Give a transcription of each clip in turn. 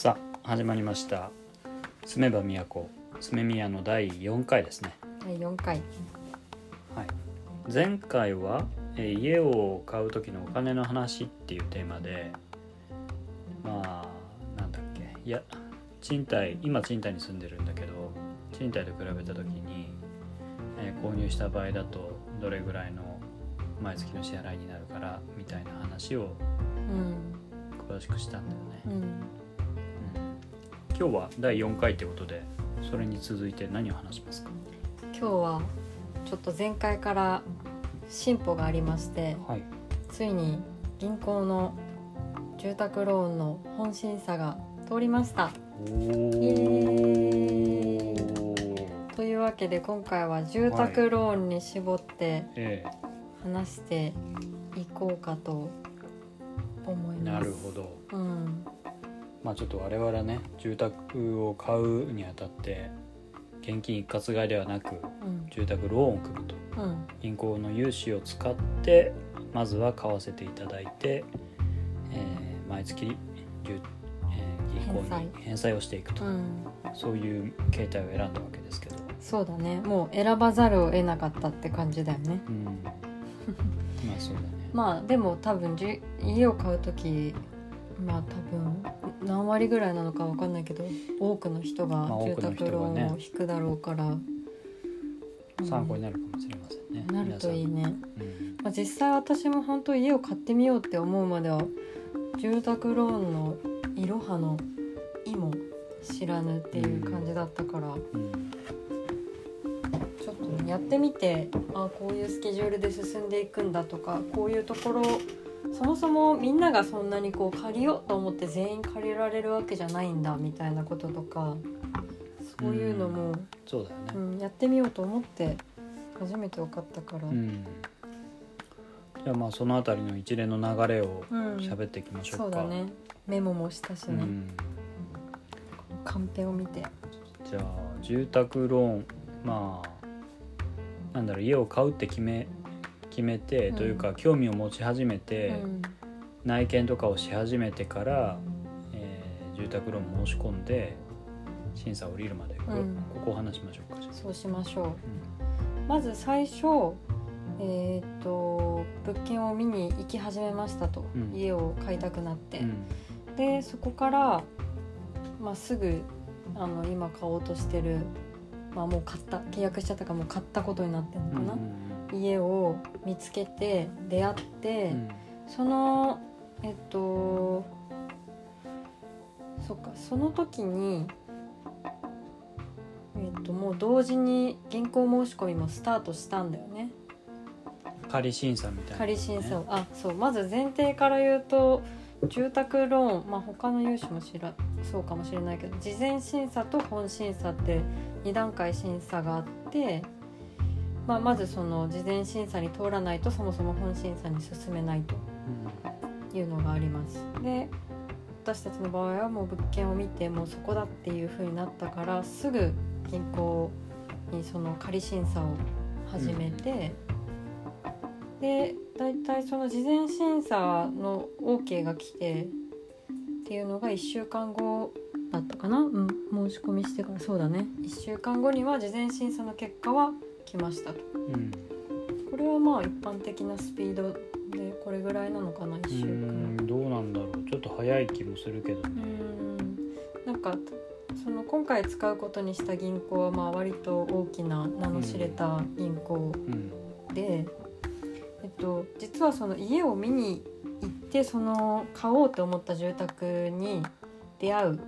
さあ始まりました住めば都住め宮の第4回ですね。第4回、はい、前回は家を買う時のお金の話っていうテーマで、まあなんだっけ、いや今賃貸に住んでるんだけど、賃貸と比べた時に、購入した場合だとどれぐらいの毎月の支払いになるからみたいな話を詳しくしたんだよね、今日は第4回ということで、それに続いて何を話しますか？今日はちょっと前回から進歩がありまして、はい、ついに銀行の住宅ローンの本審査が通りました。というわけで今回は住宅ローンに絞って話していこうかと思います。なるほど、まあ、ちょっと我々ね、住宅を買うにあたって現金一括買いではなく、住宅ローンを組むと、銀行の融資を使ってまずは買わせていただいて、毎月銀行に返済をしていくと、そういう形態を選んだわけですけど。そうだね、もう選ばざるを得なかったって感じだよね、まあそうだね。まあでも多分家を買うとき、まあ多分何割ぐらいなのか分かんないけど、多くの人が住宅ローンを引くだろうから、参考になるかもしれませんね。なるといいね、まあ、実際私も本当家を買ってみようって思うまでは住宅ローンのいろはの意も知らぬっていう感じだったから、ちょっと、やってみて、こういうスケジュールで進んでいくんだとか、こういうところ、そもそもみんながそんなにこう借りようと思って全員借りられるわけじゃないんだみたいなこととか、そういうのも、そうだよね、やってみようと思って初めて分かったから、じゃあまあそのあたりの一連の流れを喋っていきましょうか、そうだね、メモもしたしね、カンペを見て。じゃあ住宅ローン、まあなんだろう、家を買うって決めて、というか興味を持ち始めて、内見とかをし始めてから、住宅ローン申し込んで審査を降りるまで、ここを話しましょうか。そうしましょう、まず最初、物件を見に行き始めましたと、家を買いたくなって、でそこから、まあ、すぐ今買おうとしてる、まあ、もう買った契約しちゃったからもう買ったことになってるのかな、家を見つけて出会って、そのそっか、その時にもう同時に銀行申し込みもスタートしたんだよね。仮審査みたいな、ね、仮審査を、あ、そう、まず前提から言うと住宅ローン、まあ他の融資もそうかもしれないけど、事前審査と本審査って2段階審査があって、まあ、まずその事前審査に通らないとそもそも本審査に進めないというのがあります。で、私たちの場合はもう物件を見て、もうそこだっていう風になったから、すぐ銀行にその仮審査を始めて、で大体その事前審査の OK が来てっていうのが1週間後だったかな、申し込みしてから、そうだね、1週間後には事前審査の結果は来ましたと、これはまあ一般的なスピードでこれぐらいなのかな、1週間、どうなんだろう、ちょっと早い気もするけどね、なんかその今回使うことにした銀行はまあ割と大きな名の知れた銀行で、実はその家を見に行って、その買おうと思った住宅に出会う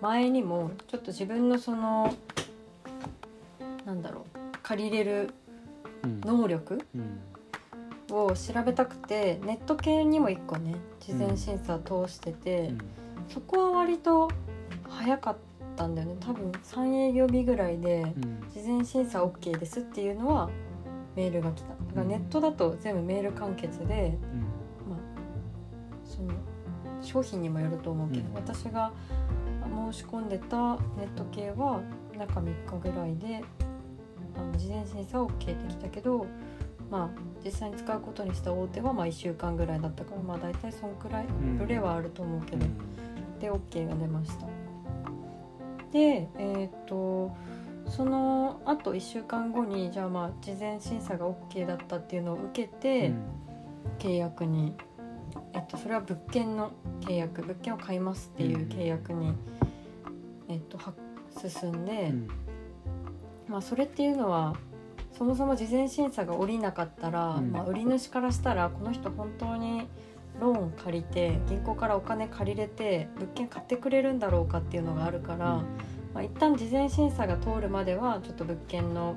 前にもちょっと自分のそのなんだろう、借りれる能力を調べたくて、ネット系にも一個ね事前審査を通してて、そこは割と早かったんだよね。多分3営業日ぐらいで事前審査 OK ですっていうのはメールが来た。だからネットだと全部メール完結で、まあ、その商品にもよると思うけど、私が申し込んでたネット系は中3日ぐらいで事前審査を受けてきたけど、まあ、実際に使うことにした大手はまあ1週間ぐらいだったから、まあ、大体そんくらいブレはあると思うけど、で OK が出ました。で、そのあと1週間後にじゃあまあ事前審査が OK だったっていうのを受けて、うん、契約に、それは物件の契約、物件を買いますっていう契約に、進んで、うんまあ、それっていうのはそもそも事前審査が下りなかったら、うんまあ、売り主からしたらこの人本当にローン借りて銀行からお金借りれて物件買ってくれるんだろうかっていうのがあるから、うんまあ、一旦事前審査が通るまではちょっと物件の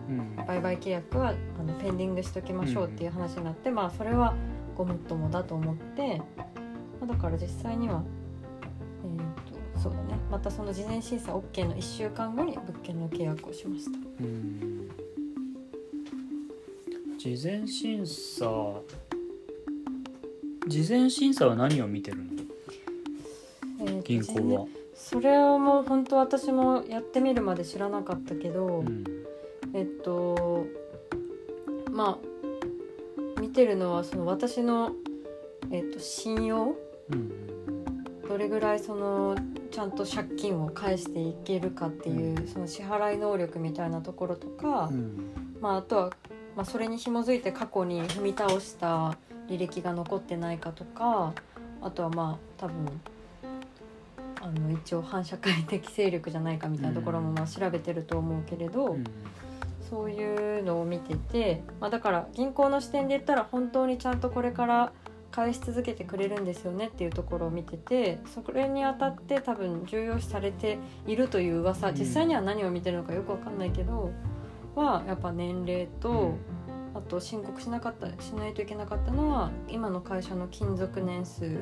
売買契約はペンディングしときましょうっていう話になって、まあ、それはごもっともだと思って、まあ、だから実際には、そうだね、またその事前審査 OK の1週間後に物件の契約をしました。うん事前審査は何を見てるの、銀行は。それはもう本当私もやってみるまで知らなかったけど、うん、まあ見てるのはその私の、信用、うん、どれぐらいそのちゃんと借金を返していけるかっていう、うん、その支払い能力みたいなところとか、うんまあ、あとは、まあ、それに紐づいて過去に踏み倒した履歴が残ってないかとか、あとはまあ多分一応反社会的勢力じゃないかみたいなところもまあ調べてると思うけれど、うん、そういうのを見てて、まあ、だから銀行の視点で言ったら本当にちゃんとこれから返し続けてくれるんですよねっていうところを見てて、それにあたって多分重要視されているという噂、実際には何を見てるのかよく分かんないけど、はやっぱ年齢と、あと申告しないといけなかったのは今の会社の勤続年数、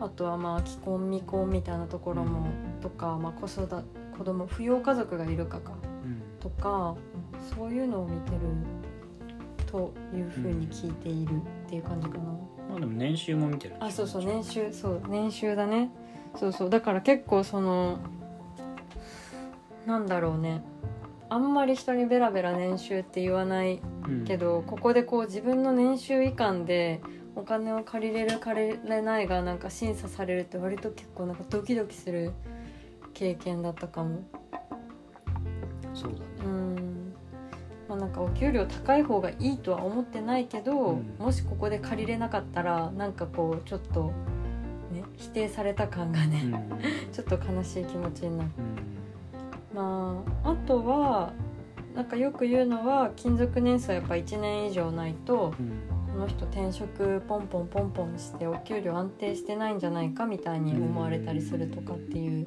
あとはまあ既婚未婚みたいなところもとか、まあ、子供扶養家族がいるかとか、うん、そういうのを見てるというふうに聞いているっていう感じかな、うん、まあでも年収も見てる、ね、あそうそう年収だね、そうそう、だから結構そのなんだろうね、あんまり人にベラベラ年収って言わないけど、うん、ここでこう自分の年収以下でお金を借りれる借りれないがなんか審査されるって割と結構なんかドキドキする経験だったかも。そうだね、うん、まあ、なんかお給料高い方がいいとは思ってないけど、うん、もしここで借りれなかったらなんかこうちょっと、ね、否定された感がね、うん、ちょっと悲しい気持ちになる、うんまあ、あとはなんかよく言うのは勤続年数はやっぱ1年以上ないと、うん、この人転職ポンポンポンポンしてお給料安定してないんじゃないかみたいに思われたりするとかっていう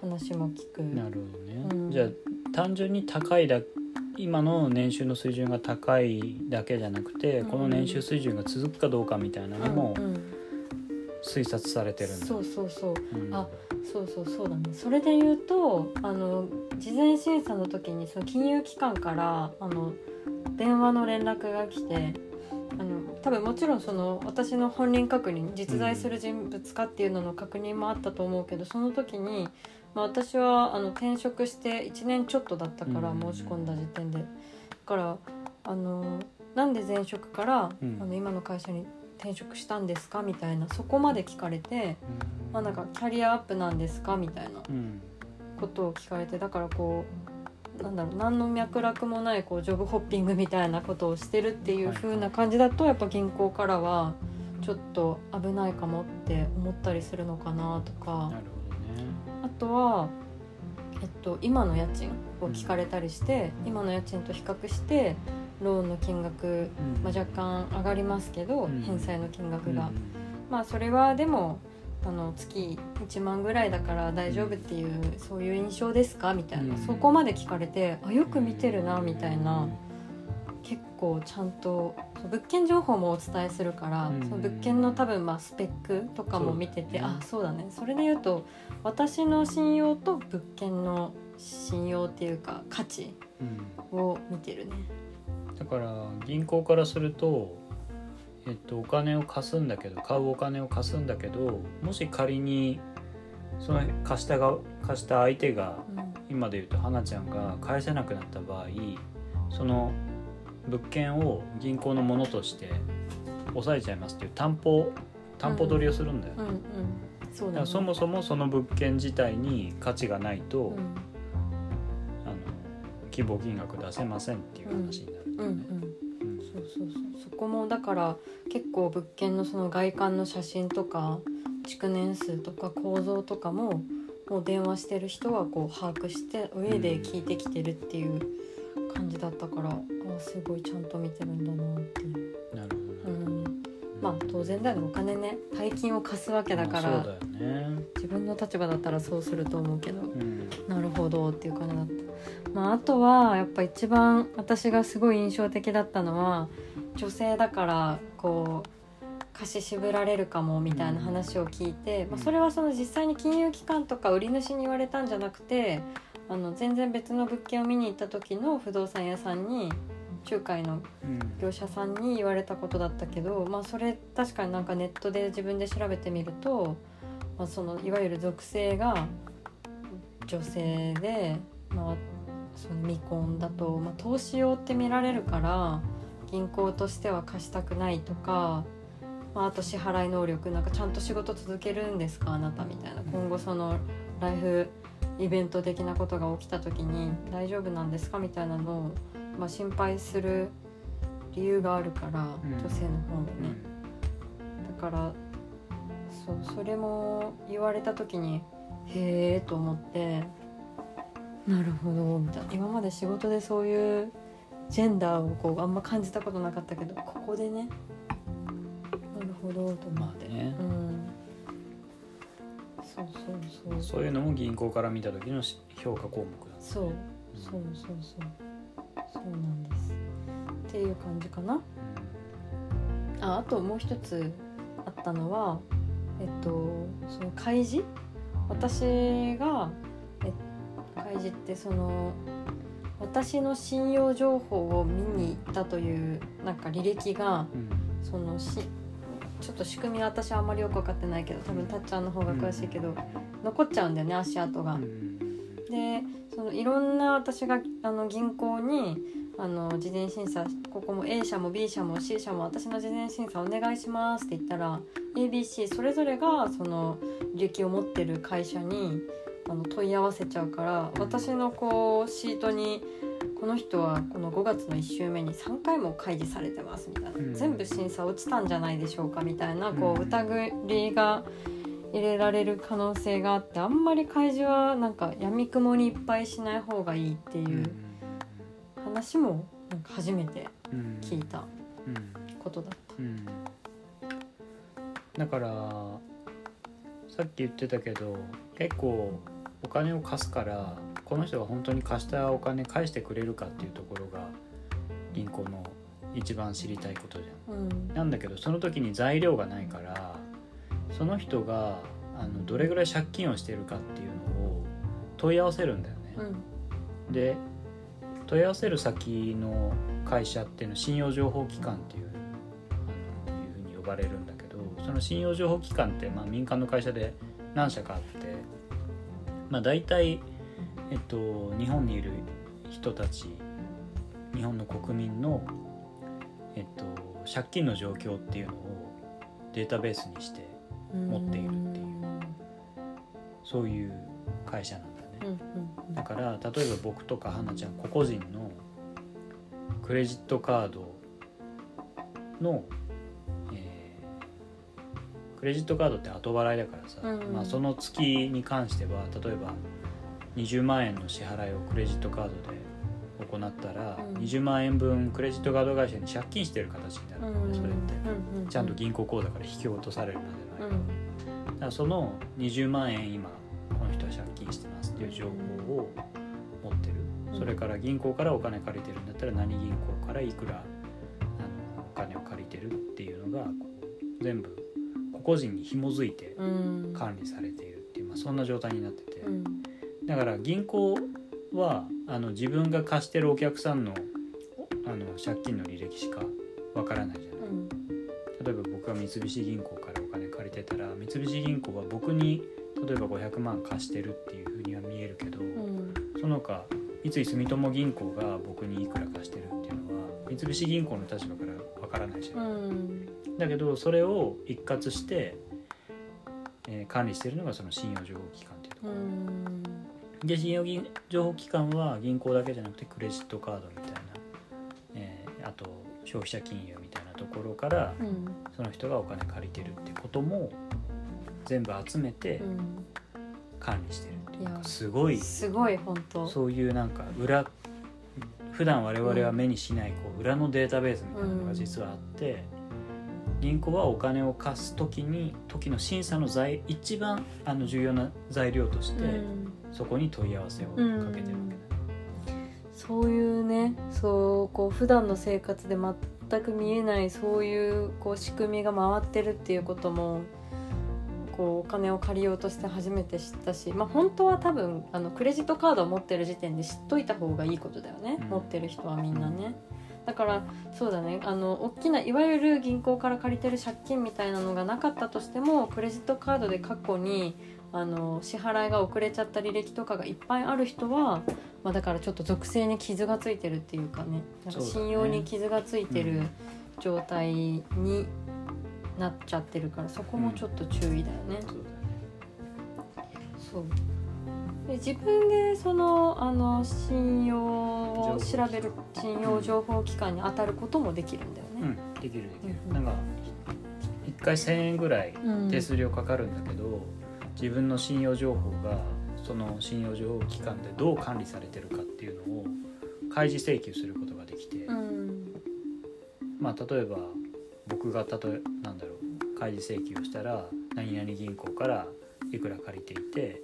話も聞く。なるほどね、うん、じゃあ単純に今の年収の水準が高いだけじゃなくて、うん、この年収水準が続くかどうかみたいなのも、うんうん推察されてるんだ。そうそうそう、うん、あそうそうそうだね。それで言うと事前審査の時にその金融機関から電話の連絡が来て、多分もちろんその私の本人確認、実在する人物かっていうのの確認もあったと思うけど、その時に、まあ、私は転職して1年ちょっとだったから、申し込んだ時点でだからなんで前職から、今の会社に転職したんですかみたいな、そこまで聞かれて、まあ、なんかキャリアアップなんですかみたいなことを聞かれて、だからこうなんだろう、何の脈絡もないこうジョブホッピングみたいなことをしてるっていう風な感じだと、やっぱ銀行からはちょっと危ないかもって思ったりするのかなとか、なるほどね、あとは、今の家賃を聞かれたりして、今の家賃と比較してローンの金額、まあ、若干上がりますけど、返済の金額が、まあそれはでも月1万ぐらいだから大丈夫っていう、そういう印象ですかみたいな、そこまで聞かれて、あよく見てるなみたいな、結構ちゃんと物件情報もお伝えするから、その物件の多分まあスペックとかも見てて、あそうだね、それで言うと私の信用と物件の信用っていうか価値を見てるね。だから銀行からすると、お金を貸すんだけど、買うお金を貸すんだけど、もし仮にその貸した相手が、今でいうと花ちゃんが返せなくなった場合、その物件を銀行のものとして抑えちゃいますっていう担保担保取りをするんだよ、うんうんうん、そうだね、だからそもそもその物件自体に価値がないと、うん、希望金額出せませんっていう話になるんだよね、うんうんうんうん、そうそこもだから結構物件のその外観の写真とか築年数とか構造とかももう電話してる人はこう把握して上で聞いてきてるっていう感じだったから、うん、あすごいちゃんと見てるんだなっていう。なるほど、うんうん、まあ当然だよね、お金ね、大金を貸すわけだから、まあそうだよね、自分の立場だったらそうすると思うけど、うん、なるほどっていう感じだった、まあ、あとはやっぱ一番私がすごい印象的だったのは女性だからこう貸し渋られるかもみたいな話を聞いて、まあ、それはその実際に金融機関とか売り主に言われたんじゃなくて、全然別の物件を見に行った時の不動産屋さんに、仲介の業者さんに言われたことだったけど、まあ、それ確かになんかネットで自分で調べてみると、まあ、そのいわゆる属性が女性で、まあ、その未婚だと、まあ、投資用って見られるから銀行としては貸したくないとか、まあ、あと支払い能力、なんかちゃんと仕事続けるんですかあなたみたいな、今後そのライフイベント的なことが起きた時に大丈夫なんですかみたいなのを、まあ、心配する理由があるから、うん、女性の方もね、うん、だからそれも言われた時にへーと思って、なるほどみたいな、今まで仕事でそういうジェンダーをこうあんま感じたことなかったけど、ここでね、まあね、うん、そういうのも銀行から見た時の評価項目なんですね。そうなんですっていう感じかな、うん、あともう一つあったのは、その開示、私が開示ってその私の信用情報を見に行ったというなんか履歴が、うん、そのちょっと仕組みは私はあんまりよく分かってないけど、多分たっちゃんの方が詳しいけど、うん、残っちゃうんだよね足跡が、うん、でそのいろんな私が銀行に事前審査、ここも A 社も B 社も C 社も私の事前審査お願いしますって言ったら ABC それぞれがその履歴を持ってる会社に問い合わせちゃうから、私のこうシートにこの人はこの5月の1週目に3回も開示されてますみたいな、うん、全部審査落ちたんじゃないでしょうかみたいなこう疑いが入れられる可能性があって、あんまり開示はなんか闇雲にいっぱいしない方がいいっていう話もなんか初めて聞いたことだった、うんうんうん、だからさっき言ってたけど、結構お金を貸すからこの人が本当に貸したお金返してくれるかっていうところが銀行の一番知りたいことじゃん、うん、なんだけどその時に材料がないから、その人がどれぐらい借金をしてるかっていうのを問い合わせるんだよね、うん、で問い合わせる先の会社っていうのは信用情報機関っていういうふうに呼ばれるんだけど、その信用情報機関ってまあ民間の会社で何社かあって、まあ大体日本にいる人たち、日本の国民の、借金の状況っていうのをデータベースにして持っているっていう、そういう会社なんだね、うんうん、だから例えば僕とか花ちゃん個々人のクレジットカードの、クレジットカードって後払いだからさ、まあ、その月に関しては例えば20万円の支払いをクレジットカードで行ったら、20万円分クレジットカード会社に借金してる形になるので、それってちゃんと銀行口座から引き落とされるまでの間に、だからその20万円今この人は借金してますっていう情報を持ってる、それから銀行からお金借りてるんだったら何銀行からいくらお金を借りてるっていうのが全部個々人に紐づいて管理されているっていう、まあ、そんな状態になってて、だから銀行は自分が貸してるお客さんの、借金の履歴しかわからないじゃない、うん、例えば僕が三菱銀行からお金借りてたら、三菱銀行は僕に例えば500万貸してるっていうふうには見えるけど、うん、その他三井住友銀行が僕にいくら貸してるっていうのは三菱銀行の立場からわからないじゃない、うん、だけどそれを一括して、管理しているのがその信用情報機関というところ、うん、で信用情報機関は銀行だけじゃなくてクレジットカードみたいな、あと消費者金融みたいなところから、うん、その人がお金借りてるってことも全部集めて管理してるっていうか、すごい本当そういうなんか裏普段我々は目にしないこう裏のデータベースみたいなのが実はあって、うん、銀行はお金を貸す時の審査の一番重要な材料として、うん、そこに問い合わせをかけてるわけだ、うん、そういうねこう普段の生活で全く見えないそういう、こう仕組みが回ってるっていうこともこうお金を借りようとして初めて知ったし、まあ、本当は多分クレジットカードを持ってる時点で知っといた方がいいことだよね、うん、持ってる人はみんなね。だからそうだね大きないわゆる銀行から借りてる借金みたいなのがなかったとしてもクレジットカードで過去に支払いが遅れちゃった履歴とかがいっぱいある人は、まあ、だからちょっと属性に傷がついてるっていうかね、なんか信用に傷がついてる状態になっちゃってるから、そこもちょっと注意だよね。そうで自分でその信用を調べる信用情報機関に当たることもできるんだよね、うん、できる、うん、なんか1回1000円ぐらい手数料かかるんだけど、うん、自分の信用情報がその信用情報機関でどう管理されてるかっていうのを開示請求することができて、うん、まあ例えば僕がなんだろう開示請求をしたら何々銀行からいくら借りていて、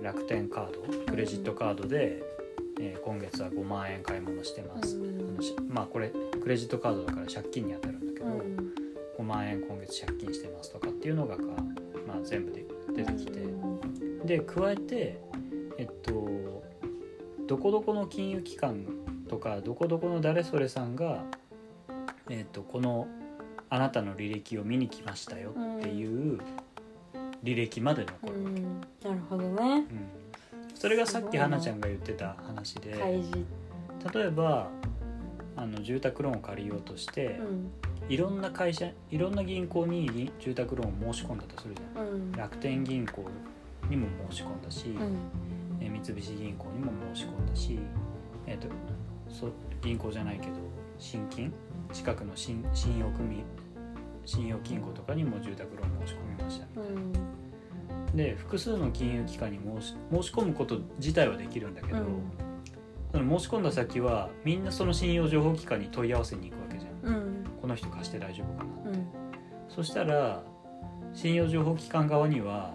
楽天カードクレジットカードで、今月は5万円買い物してます、うん、まあこれクレジットカードだから借金に当たるんだけど、うん、5万円今月借金してますとかっていうのが、まあ、全部で出てきて、で加えてどこどこの金融機関とかどこどこの誰それさんがこのあなたの履歴を見に来ましたよっていう履歴まで残るわけ、うん、なるほどね、うん、それがさっき花ちゃんが言ってた話で、例えば住宅ローンを借りようとして、うん、いろんな銀行に住宅ローンを申し込んだとするじゃん、うん、楽天銀行にも申し込んだし、うん、三菱銀行にも申し込んだし、銀行じゃないけど信金近くの信用金庫とかにも住宅ローンを申し込みましたみたいな、うん、で複数の金融機関に申し込むこと自体はできるんだけど、うん、その申し込んだ先はみんなその信用情報機関に問い合わせに行くわけじゃん、うん、この人貸して大丈夫かなって、うん、そしたら信用情報機関側には、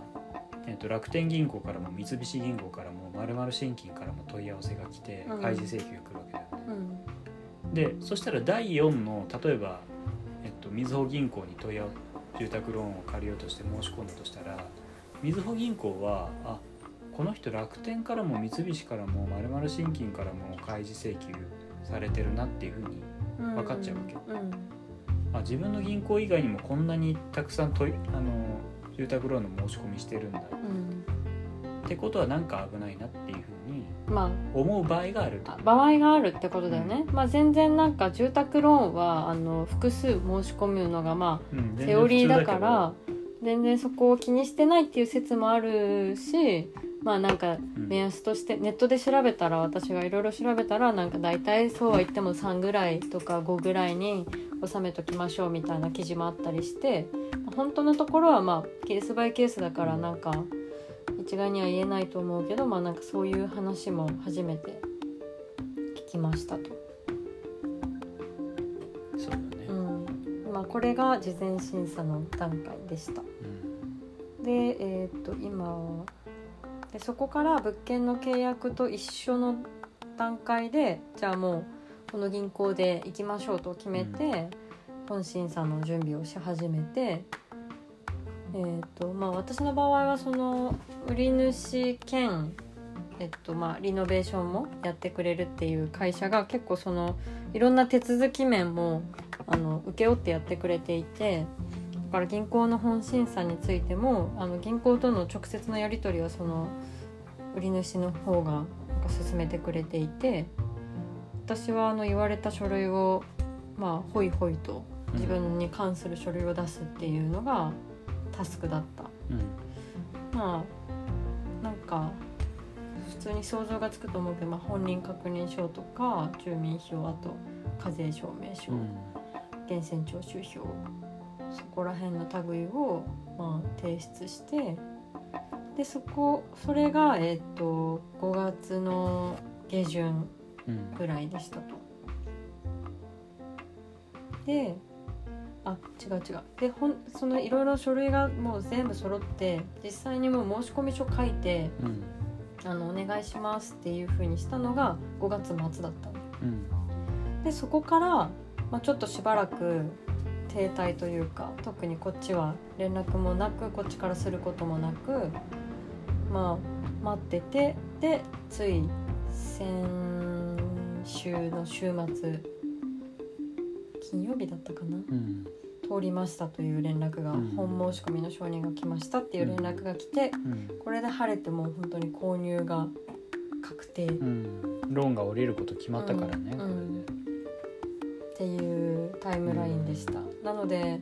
楽天銀行からも三菱銀行からも〇〇信金からも問い合わせが来て開示請求が来るわけだよね、うんうん、でそしたら第4の例えば、みずほ銀行に住宅ローンを借りようとして申し込んだとしたら、みずほ銀行はこの人楽天からも三菱からも〇〇信金からも開示請求されてるなっていうふうに分かっちゃうわけ、うんうん、自分の銀行以外にもこんなにたくさん住宅ローンの申し込みしてるんだ、うん、ってことはなんか危ないなっていうふうに思う場合があるってことだよね、うん、まあ、全然なんか住宅ローンは複数申し込むのがまあ、うん、セオリーだから全然そこを気にしてないっていう説もあるし、まあなんか目安として、うん、ネットで調べたら私がいろいろ調べたらなんか大体そうは言っても3ぐらいとか5ぐらいに収めときましょうみたいな記事もあったりして、本当のところはまあケースバイケースだからなんか一概には言えないと思うけど、まあなんかそういう話も初めて聞きましたと。そうだね。うん。まあこれが事前審査の段階でした。うん、で、今でそこから物件の契約と一緒の段階で、じゃあもうこの銀行で行きましょうと決めて、うん、本審査の準備をし始めて。まあ、私の場合はその売り主兼、まあ、リノベーションもやってくれるっていう会社が結構そのいろんな手続き面も請け負ってやってくれていて、だから銀行の本審査についても銀行との直接のやり取りはその売り主の方が進めてくれていて、私は言われた書類をまあホイホイと自分に関する書類を出すっていうのがタスクだった、うん、まあなんか普通に想像がつくと思うけど、まあ、本人確認書とか住民票、あと課税証明書、うん、源泉徴収票、そこら辺の類を、まあ、提出して、でそれが、5月の下旬ぐらいでしたと、うん、でそのいろいろ書類がもう全部揃って、実際にもう申込書書いて、うん、お願いしますっていう風にしたのが5月末だった、うん、でそこから、まあ、ちょっとしばらく停滞というか、特にこっちは連絡もなく、こっちからすることもなく、まあ、待ってて、でつい先週の週末金曜日だったかな、うん、通りましたという連絡が、うん、本申し込みの承認が来ましたっていう連絡が来て、うん、これで晴れてもう本当に購入が確定、うん、ローンが降りること決まったからね、うん、これで、うん、っていうタイムラインでした、うん、なので、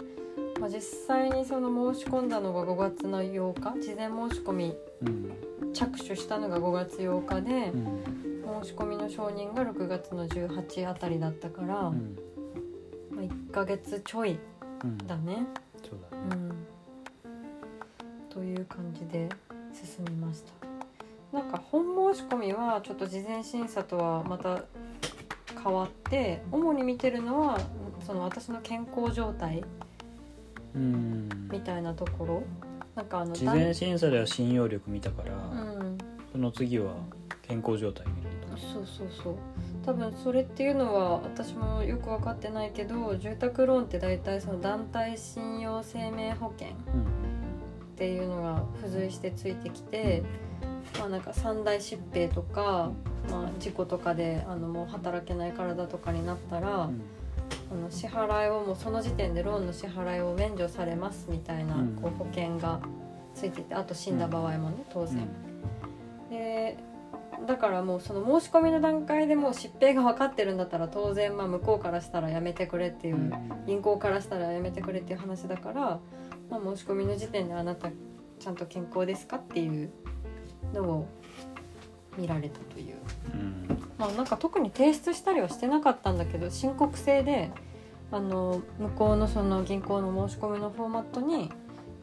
まあ、実際にその申し込んだのが5月の8日、事前申し込み、うん、着手したのが5月8日で、うん、申し込みの承認が6月の18あたりだったから、うん、まあ、1ヶ月ちょいだね、うん、そうだね、うん、という感じで進みました。なんか本申し込みはちょっと事前審査とはまた変わって、主に見てるのはその私の健康状態みたいなところ、なんか事前審査では信用力見たから、うん、その次は健康状態見ると、そうそうそう、多分それっていうのは私もよく分かってないけど、住宅ローンって大体その団体信用生命保険っていうのが付随してついてきて、まあ、なんか三大疾病とか、まあ、事故とかでもう働けない体とかになったら、うん、支払いをもうその時点でローンの支払いを免除されますみたいな、うん、こう保険がついてて、あと死んだ場合もね、当然、うん、でだからもうその申し込みの段階でもう疾病が分かってるんだったら、当然まあ向こうからしたらやめてくれっていう、うん、銀行からしたらやめてくれっていう話だから、まあ、申し込みの時点であなたちゃんと健康ですかっていうのを見られたという、うん、まあなんか特に提出したりはしてなかったんだけど、申告制で向こうのその銀行の申し込みのフォーマットに、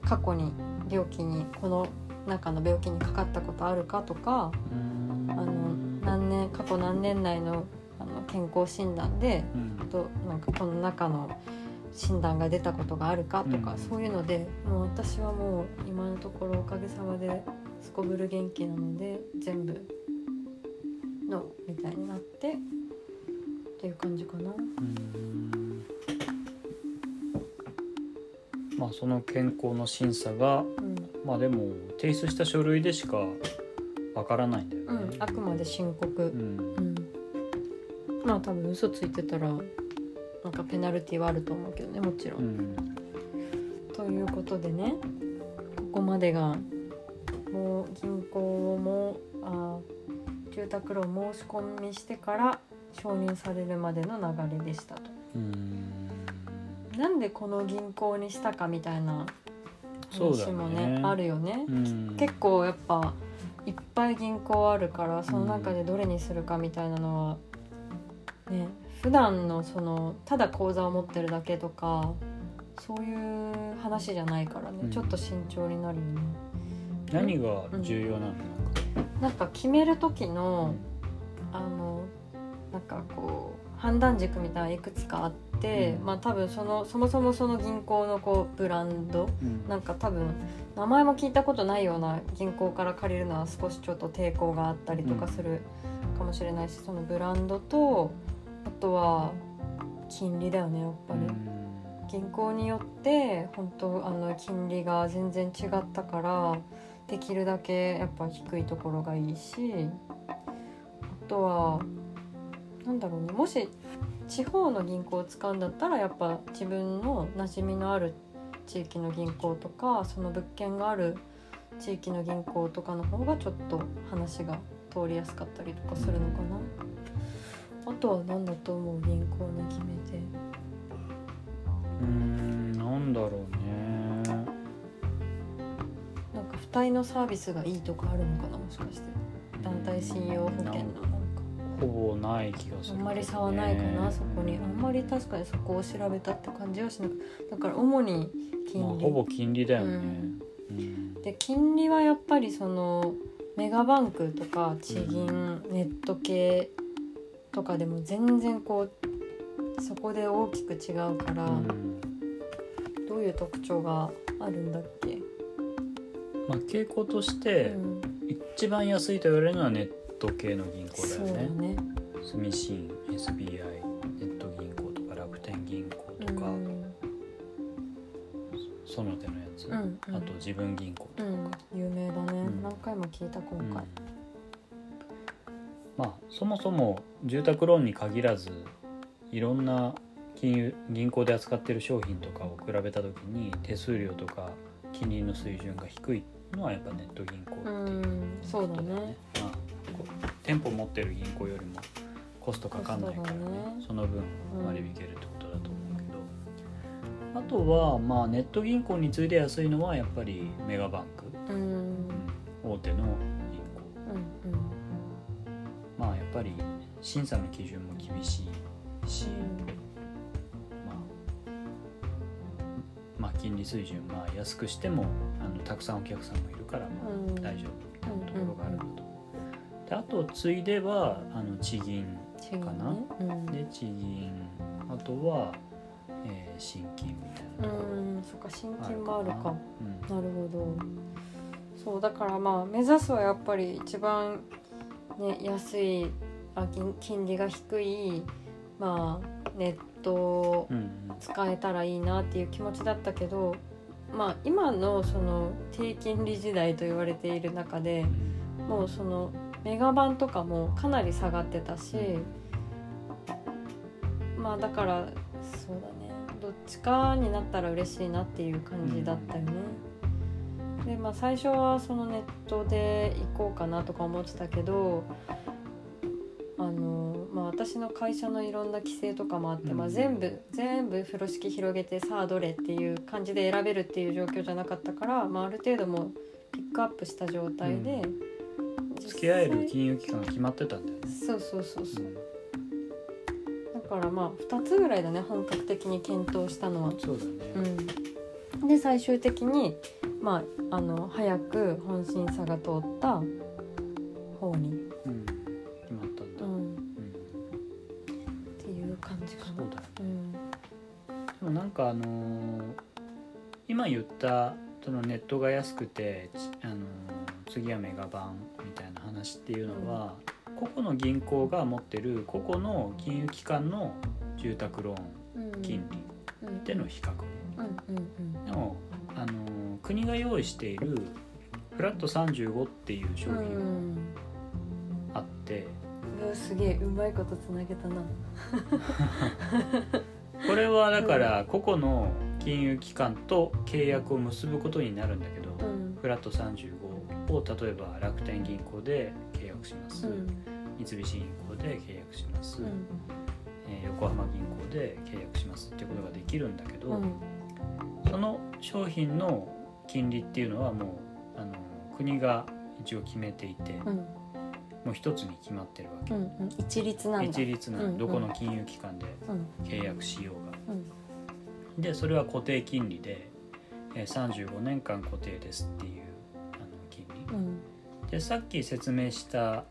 過去に病気にこの中の病気にかかったことあるかとか、うん、過去何年内の健康診断で、うん、あとなんかこの中の診断が出たことがあるかとか、うん、そういうので、もう私はもう今のところおかげさまですこぶる元気なので全部のみたいになってっていう感じかな。まあその健康の審査が、うん、まあでも提出した書類でしかわからないんだよね、うん、あくまで申告、うんうん、まあ多分嘘ついてたらなんかペナルティはあると思うけどね、もちろん、うん、ということでね、ここまでがもう銀行も住宅ローン申し込みしてから承認されるまでの流れでしたと。なんでこの銀行にしたかみたいな話も ねあるよね、うん、結構やっぱいっぱい銀行あるから、その中でどれにするかみたいなのはね、普段のそのただ口座を持ってるだけとかそういう話じゃないからね、うん、ちょっと慎重になるよね。何が重要なの、うん、なんか決める時の、うん、なんかこう判断軸みたいないくつかあって、うん、まあ多分そもそもその銀行のこうブランド、うん、なんか多分名前も聞いたことないような銀行から借りるのは少しちょっと抵抗があったりとかするかもしれないし、うん、そのブランドと、あとは金利だよね、やっぱり、うん、銀行によって本当金利が全然違ったから、できるだけやっぱ低いところがいいし、あとはなんだろうね、もし地方の銀行を使うんだったらやっぱ自分の馴染みのある地域の銀行とか、その物件がある地域の銀行とかの方がちょっと話が通りやすかったりとかするのかな。あとは何だと思う、銀行の決め手、なんだろうね。なんか付帯のサービスがいいとかあるのかな、もしかして。団体信用保険のなんかほぼない気がする、ね、あんまり差はないかな。そこにあんまり確かにそこを調べたって感じはしなく、だから主に金利、まあ、ほぼ金利だよね、うんうん、で金利はやっぱりそのメガバンクとか地銀、うん、ネット系とかでも全然こうそこで大きく違うから、うん、どういう特徴があるんだっけ。まあ、傾向として、うん、一番安いと言われるのはネット系の銀行だよね。住信、SBI、ネット銀行とか楽天銀行とか、うん、その手のやつ、うんうん、あと自分銀行とか、うん、有名だね、うん、何回も聞いた今回、うん、まあ、そもそも住宅ローンに限らずいろんな銀行で扱っている商品とかを比べた時に手数料とか金利の水準が低いのはやっぱネット銀行っていうことだね。うん、ね、まあ、店舗持ってる銀行よりもコストかかんないから ね、その分割り引けるってことだと思うけど、うん、あとはまあネット銀行に次いで安いのはやっぱりメガバンク、うん、大手の銀行、うんうん、まあやっぱり審査の基準も厳しいし、金利水準は安くしてもたくさんお客さんもいるから、まあ大丈夫みたいなところがあるのと、であとついでは地銀かな、うん、で地銀、あとは、新金みたいなところ、そっか新金もあるか、うん、なるほど。そうだからまあ目指すはやっぱり一番、ね、安い金利が低い、まあ、ネット使えたらいいなっていう気持ちだったけど、まあ、今のその低金利時代と言われている中でもうそのメガバンとかもかなり下がってたし、まあだからそうだね、どっちかになったら嬉しいなっていう感じだったよね。で、まあ、最初はそのネットで行こうかなとか思ってたけど、まあ、私の会社のいろんな規制とかもあって、まあ、全部風呂敷広げてさあどれっていう感じで選べるっていう状況じゃなかったから、まあ、ある程度もピックアップした状態で、うん、付き合える金融機関が決まってたんだよね。そうそうそうそう、うん、だからまあ2つぐらいだね本格的に検討したのは。そうだね、うん、で最終的に、まあ、早く本審査が通った方に、うん、そうだね、うん、でもなんか今言ったそのネットが安くて、次はメガバンみたいな話っていうのは、うん、個々の銀行が持ってる個々の金融機関の住宅ローン金利での比較、うんうん、でも国が用意しているフラット35っていう商品があって、うんうん、すげえうまいことつなげたなこれはだから個々の金融機関と契約を結ぶことになるんだけど、うん、フラット35を例えば楽天銀行で契約します、うん、三菱銀行で契約します、うん、横浜銀行で契約しますってことができるんだけど、うん、その商品の金利っていうのはもう国が一応決めていて、うん、もう一つに決まってるわけ、うんうん、一律なんだ、一律なんだ、うんうん、どこの金融機関で契約しようが、うんうん、でそれは固定金利で35年間固定ですっていう金利、うん、でさっき説明した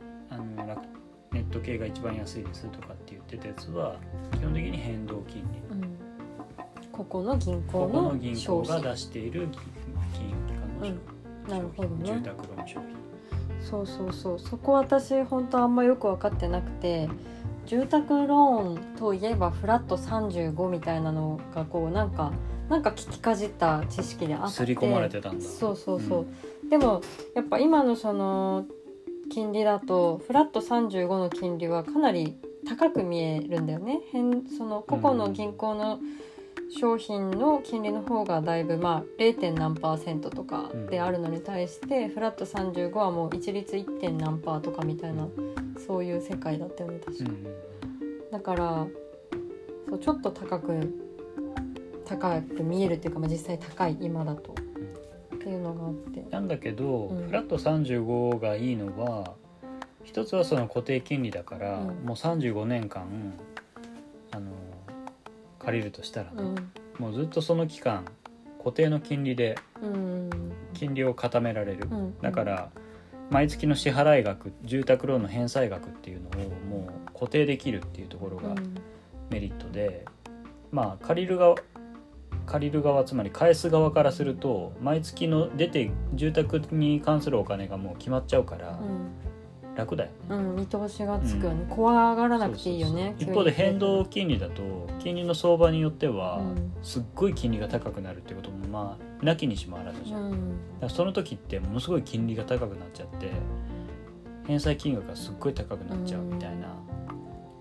ネット系が一番安いですとかって言ってたやつは基本的に変動金利、うん、ここの銀行の商品、ここの銀行が出している金融機関の商品、うん、なるほどね、住宅ローン商品、そうそうそう、そこ私本当あんまよく分かってなくて、住宅ローンといえばフラット35みたいなのがこうなんか聞きかじった知識であって刷り込まれてたんだ。そうそうそう、うん、でもやっぱ今のその金利だとフラット35の金利はかなり高く見えるんだよね。その個々の銀行の商品の金利の方がだいぶ、まあ 0. 何%とかであるのに対して、うん、フラット35はもう一律 1. 何%とかみたいな、うん、そういう世界だったよね確か、うん、だからそうちょっと高く高く見えるっていうか、まあ、実際高い今だと、うん、っていうのがあってなんだけど、うん、フラット35がいいのは一つはその固定金利だから、うん、もう35年間借りるとしたらね、うん、もうずっとその期間固定の金利で金利を固められる、うん、だから毎月の支払い額、住宅ローンの返済額っていうのをもう固定できるっていうところがメリットで、うん、まあ借りる側つまり返す側からすると毎月の出て住宅に関するお金がもう決まっちゃうから、うん、楽だよね、うん、見通しがつくよね、うん、怖がらなくていいよね。そうそうそう、一方で変動金利だと金利の相場によってはすっごい金利が高くなるっていうこともまあなきにしもあらずじゃん、うん、だからその時ってものすごい金利が高くなっちゃって返済金額がすっごい高くなっちゃうみたいな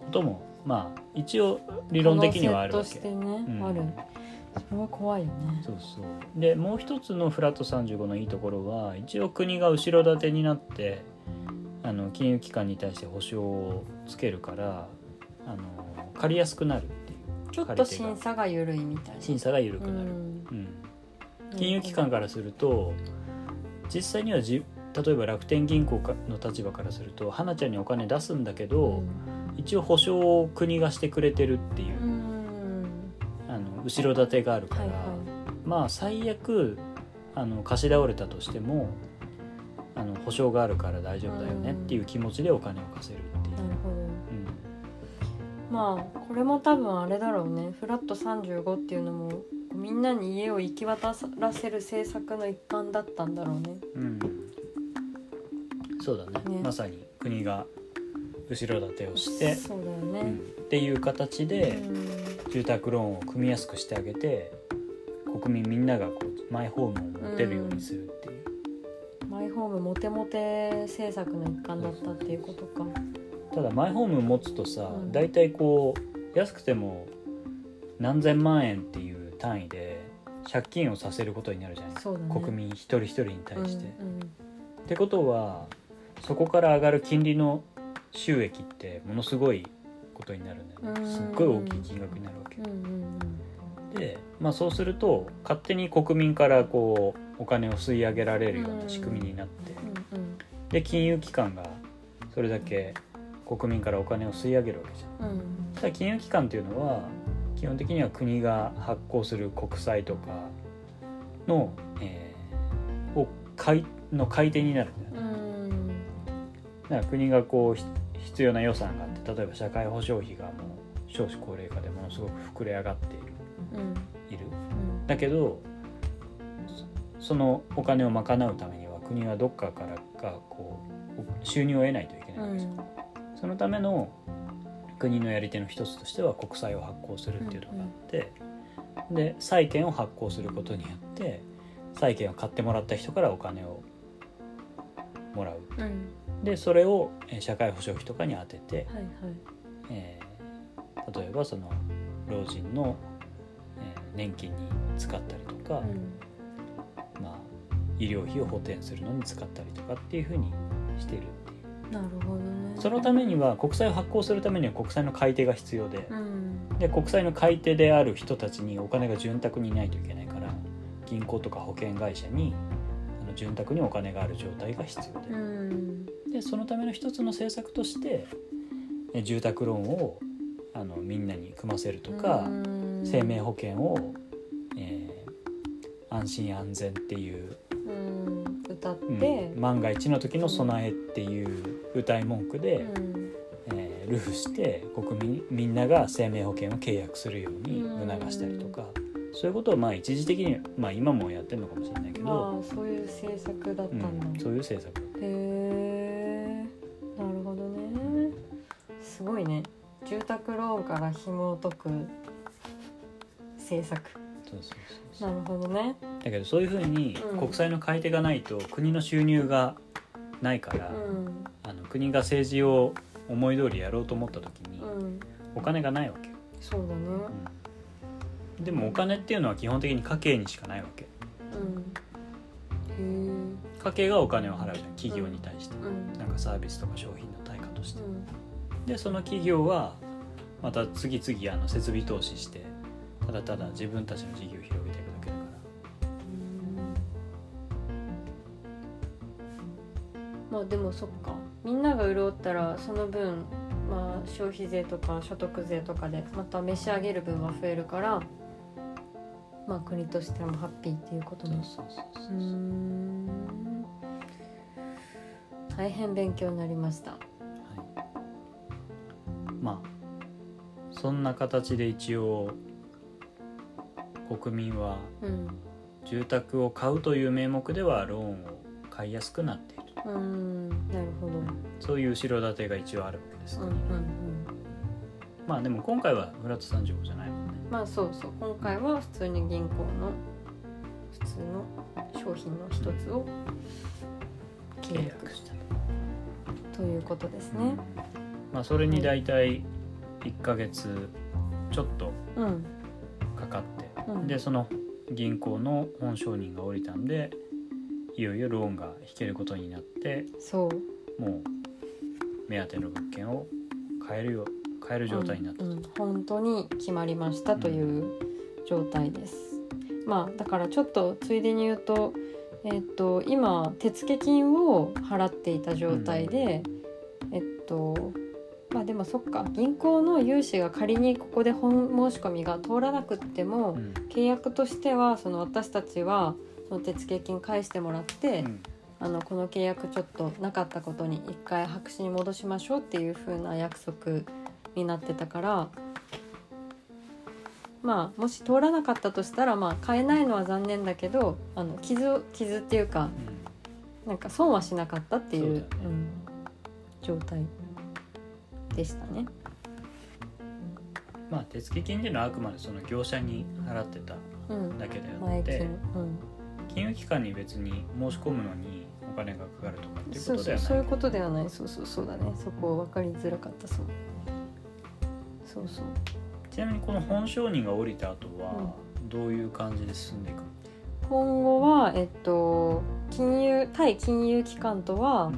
ことも、うん、まあ一応理論的にはあるわけ、可能性としてね、うん、ある。それは怖いよね。そうそう。でもう一つのフラット35のいいところは一応国が後ろ盾になって金融機関に対して保証をつけるから借りやすくなるっていう、ちょっと審査が緩いみたいな、審査が緩くなる、うんうん、金融機関からすると実際には例えば楽天銀行の立場からすると花ちゃんにお金出すんだけど、うん、一応保証を国がしてくれてるっていう、うん、後ろ盾があるから、はいはい、まあ最悪貸し倒れたとしても保証があるから大丈夫だよねっていう気持ちでお金を貸せるっていう、うん、なるほど、うん、まあこれも多分あれだろうね、フラット35っていうのもみんなに家を行き渡らせる政策の一環だったんだろうね、うん、そうだ ね、まさに国が後ろ盾をしてそうだよ、ね、うん、っていう形で住宅ローンを組みやすくしてあげて国民みんながこうマイホームを持てるようにするっていう、うん、マイホームモテモテ政策の一環だったっていうことか。ただマイホーム持つとさ、うん、だいたいこう安くても何千万円っていう単位で借金をさせることになるじゃないですか、ね、国民一人一人に対して、うんうん、ってことはそこから上がる金利の収益ってものすごいことになるんだよね。すっごい大きい金額になるわけ、うんうん、で、まあ、そうすると勝手に国民からこうお金を吸い上げられるような仕組みになって、うんうん、で金融機関がそれだけ国民からお金を吸い上げるわけじゃん、うん、ただ金融機関っていうのは基本的には国が発行する国債とかの、買い手になるんだよね。だから国がこう必要な予算があって、例えば社会保障費がもう少子高齢化でものすごく膨れ上がっている。うん、だけどそのお金を賄うためには国はどっかからがこう収入を得ないといけないわけです、うん、そのための国のやり手の一つとしては国債を発行するっていうのがあって、うんうん、で債券を発行することによって債券を買ってもらった人からお金をもらう、うん、でそれを社会保障費とかに充てて、はいはい、例えばその老人の年金に使ったりとか、うん、まあ、医療費を補填するのに使ったりとかっていうふうにしているっていう。なるほどね。そのためには国債を発行するためには国債の買い手が必要 で国債の買い手である人たちにお金が潤沢にないといけないから銀行とか保険会社に潤沢にお金がある状態が必要 でそのための一つの政策として住宅ローンをみんなに組ませるとか、生命保険を、安心安全っていう歌って、うん、万が一の時の備えっていう歌い文句で、うん、流布して国民みんなが生命保険を契約するように促したりとか、うん、そういうことをまあ一時的に、まあ、今もやってるのかもしれないけど、まあ、そういう政策だったんだ、うん、そういう政策。へえ、なるほどね。すごいね、住宅ローンから紐解く政策。そうそうそうそう。なるほどね。だけどそういうふうに国債の買い手がないと国の収入がないから、うん、国が政治を思い通りやろうと思った時にお金がないわけ、うん、そうだね、うん、でもお金っていうのは基本的に家計にしかないわけ、うん、へ、家計がお金を払うじゃん、企業に対して、うん、なんかサービスとか商品の対価として、うん、でその企業はまた次々設備投資してただただ自分たちの事業を広げていくだけだから。まあでもそっか、みんなが潤ったらその分、まあ、消費税とか所得税とかでまた召し上げる分は増えるから、まあ国としてもハッピーっていうことも。そう、大変勉強になりました。まあそんな形で一応国民は住宅を買うという名目ではローンを買いやすくなっている。なるほど。そういう後ろ盾が一応あるわけですから、まあでも今回はフラット35じゃないもんね。まあそうそう、今回は普通に銀行の普通の商品の一つを契約したということですね。まあ、それに大体1ヶ月ちょっとかかって、でその銀行の本承認が下りたんで、いよいよローンが引けることになって、そうもう目当ての物件を買える状態になった、本当に決まりましたという状態です、まあだからちょっとついでに言うと、今手付金を払っていた状態で、まあでもそっか、銀行の融資が仮にここで本申し込みが通らなくっても、契約としてはその私たちはその手付金返してもらって、この契約ちょっとなかったことに一回白紙に戻しましょうっていう風な約束になってたから、まあもし通らなかったとしたら、まあ買えないのは残念だけど、傷っていうか、なんか損はしなかったっていう、状態でしたね。まあ手付金でのあくまでその業者に払ってただけであって、金融機関に別に申し込むのにお金がかかるとかっていうことではない。そういうことではない。そうだね。そこ分かりづらかった。そう。ちなみにこの本承認が下りた後はどういう感じで進んでいくの？今後は対金融機関とは、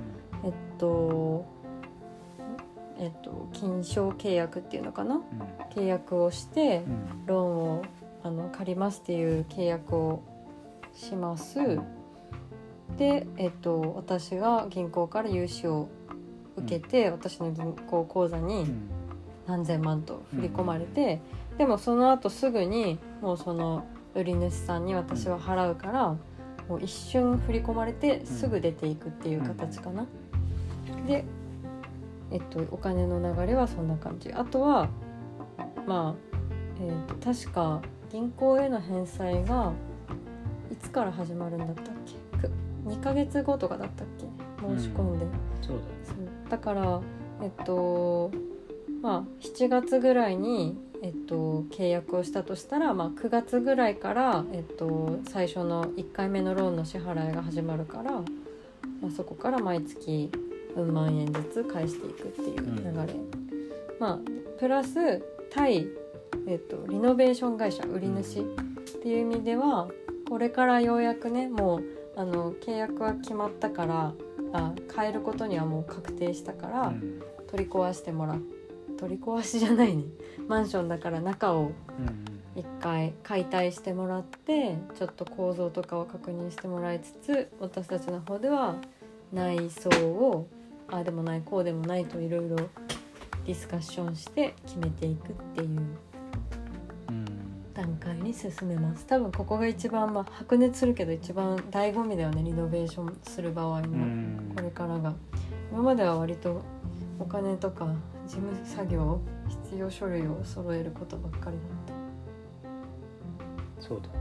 金商契約っていうのかな、契約をして、ローンを借りますっていう契約をします、で、私が銀行から融資を受けて、私の銀行口座に何千万と振り込まれて、でもその後すぐにもうその売り主さんに私は払うから、もう一瞬振り込まれてすぐ出ていくっていう形かな、でお金の流れはそんな感じ。あとはまあ、確か銀行への返済がいつから始まるんだったっけ、2ヶ月後とかだったっけ、申し込んで、そうだからまあ7月ぐらいに契約をしたとしたら、まあ、9月ぐらいから最初の1回目のローンの支払いが始まるから、まあ、そこから毎月万円ずつ返していくっていう流れ、まあプラス対、リノベーション会社売り主っていう意味では、これからようやくね、もう契約は決まったから、買えることにはもう確定したから、取り壊しじゃないねマンションだから中を一回解体してもらって、ちょっと構造とかを確認してもらいつつ、私たちの方では内装をああでもないこうでもないといろいろディスカッションして決めていくっていう段階に進めます。多分ここが一番、まあ、白熱するけど一番醍醐味だよね、リノベーションする場合のこれからが。今までは割とお金とか事務作業、必要書類を揃えることばっかりだった。そうだね、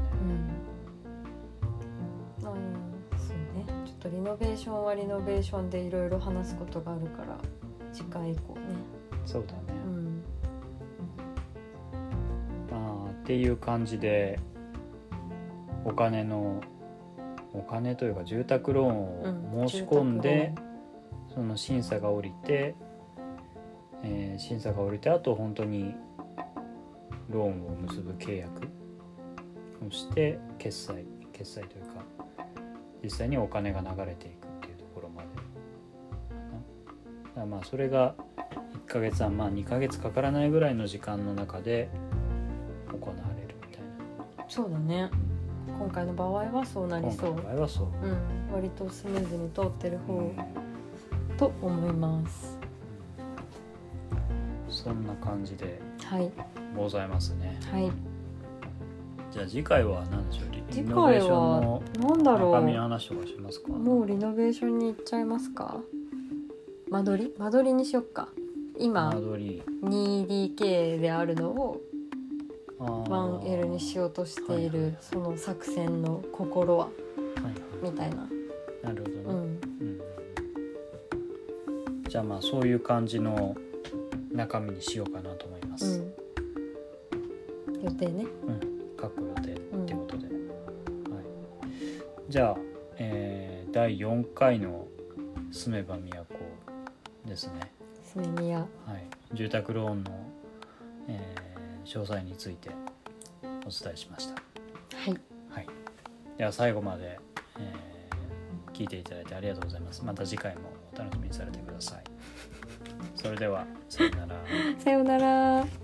リノベーションはリノベーションでいろいろ話すことがあるから、次回以降ね。そうだね、まあっていう感じでお金というか住宅ローンを申し込んで、その審査が下りて、あと本当にローンを結ぶ契約をして決済というか実際にお金が流れていくっていうところまで。だからまあそれが1ヶ月はまあ2ヶ月かからないぐらいの時間の中で行われるそうだね、今回の場合はそうなりそう。今回はそう、うん、割とスムーズに通ってる方と思います。そんな感じでございますね。はい、じゃあ次回は何でしょう。次回はリノベーションの中身の話とかしますか。もうリノベーションに行っちゃいますか。間取りにしよっか。今 2DK であるのを 1L にしようとしている、はいはい、その作戦の心は、はいはい、みたいな。なるほどね、うんうん、じゃあまあそういう感じの中身にしようかなと思います、うん、予定ね、うん、各予定ってことで、うんはい、じゃあ、第4回の住めば都ですね。住みや、はい、住宅ローンの、詳細についてお伝えしました。はい、はい、では最後まで、聞いていただいてありがとうございます。また次回もお楽しみにされてください。それではさようなら。さようなら。